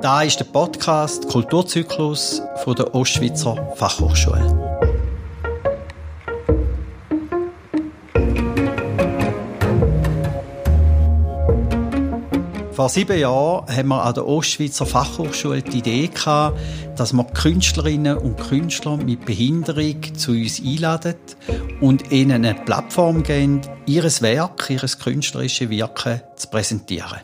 Da ist der Podcast Kulturzyklus von der Ostschweizer Fachhochschule. Vor 7 Jahren hatten wir an der Ostschweizer Fachhochschule die Idee, dass wir Künstlerinnen und Künstler mit Behinderung zu uns einladen und ihnen eine Plattform geben, ihr Werk, ihr künstlerisches Wirken zu präsentieren.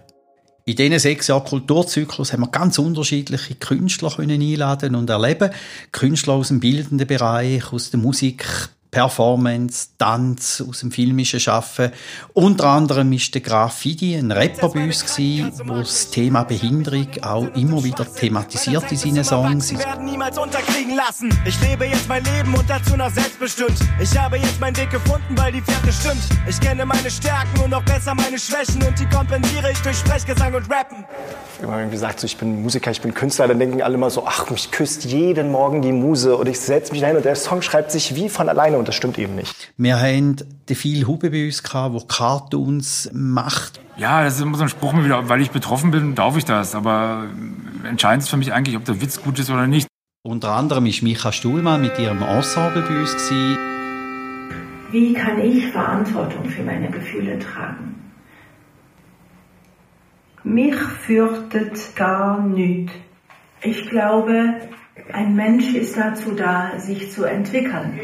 In diesen 6 Jahren Kulturzyklus haben wir ganz unterschiedliche Künstler einladen und erleben. Künstler aus dem bildenden Bereich, aus der Musik, Performance, Tanz, aus dem filmischen Schaffen. Unter anderem war der Graf Fidi, ein Rapper bei uns, der das Thema Behinderung auch immer wieder thematisiert in seinen Songs. Wir werden niemals unterkriegen lassen. Ich lebe jetzt mein Leben und dazu noch selbstbestimmt. Ich habe jetzt meinen Weg gefunden, weil die Fährte stimmt. Ich kenne meine Stärken und noch besser meine Schwächen und die kompensiere ich durch Sprechgesang und Rappen. Wenn man sagt, so, ich bin Musiker, ich bin Künstler, dann denken alle immer so, ach, mich küsst jeden Morgen die Muse und ich setze mich dahin und der Song schreibt sich wie von alleine. Und das stimmt eben nicht. Wir hatten viel Hube bei uns, der Cartoons macht. Ja, das ist immer so ein Spruch, weil ich betroffen bin, darf ich das. Aber entscheidend ist für mich eigentlich, ob der Witz gut ist oder nicht. Unter anderem war Micha Stuhlmann mit ihrem Ensemble bei uns. Wie kann ich Verantwortung für meine Gefühle tragen? Mich fürchtet gar nichts. Ich glaube, ein Mensch ist dazu da, sich zu entwickeln.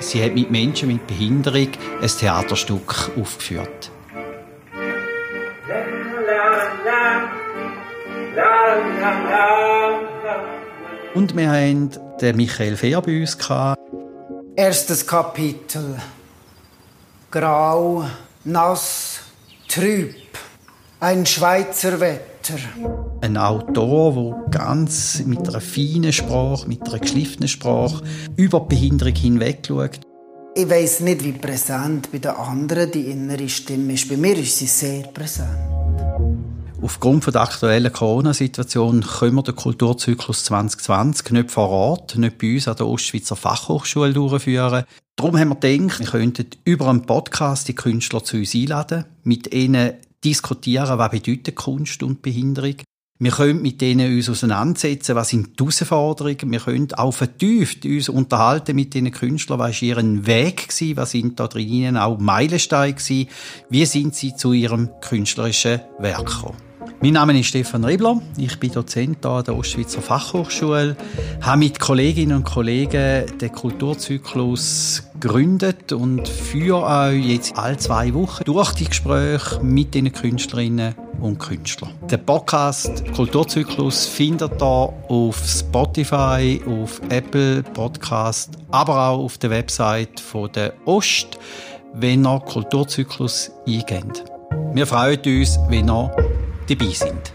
Sie hat mit Menschen mit Behinderung ein Theaterstück aufgeführt. Und wir hatten den Michael Fehr bei uns. Erstes Kapitel. Grau, nass, trüb. Ein Schweizer Wetter. Ein Autor, der ganz mit einer feinen Sprache, mit einer geschliffenen Sprache über die Behinderung hinweg schaut. Ich weiss nicht, wie präsent bei den anderen die innere Stimme ist. Bei mir ist sie sehr präsent. Aufgrund der aktuellen Corona-Situation können wir den Kulturzyklus 2020 nicht vor Ort, nicht bei uns an der Ostschweizer Fachhochschule durchführen. Darum haben wir gedacht, wir könnten über einen Podcast die Künstler zu uns einladen, mit ihnen diskutieren, was bedeutet Kunst und Behinderung. Wir können mit denen uns auseinandersetzen, was sind die Herausforderungen. Wir können auch vertieft uns unterhalten mit diesen Künstlern, was war ihr Weg, was sind da drinnen auch Meilensteine, wie sind sie zu ihrem künstlerischen Werk gekommen. Mein Name ist Stefan Ribler, ich bin Dozent hier an der Ostschweizer Fachhochschule, habe mit Kolleginnen und Kollegen den Kulturzyklus gegründet und führe euch jetzt alle 2 Wochen durch die Gespräche mit den Künstlerinnen und Künstlern. Den Podcast Kulturzyklus findet ihr auf Spotify, auf Apple Podcast, aber auch auf der Website von der OST, wenn ihr Kulturzyklus eingebt. Wir freuen uns, wenn ihr dabei sind.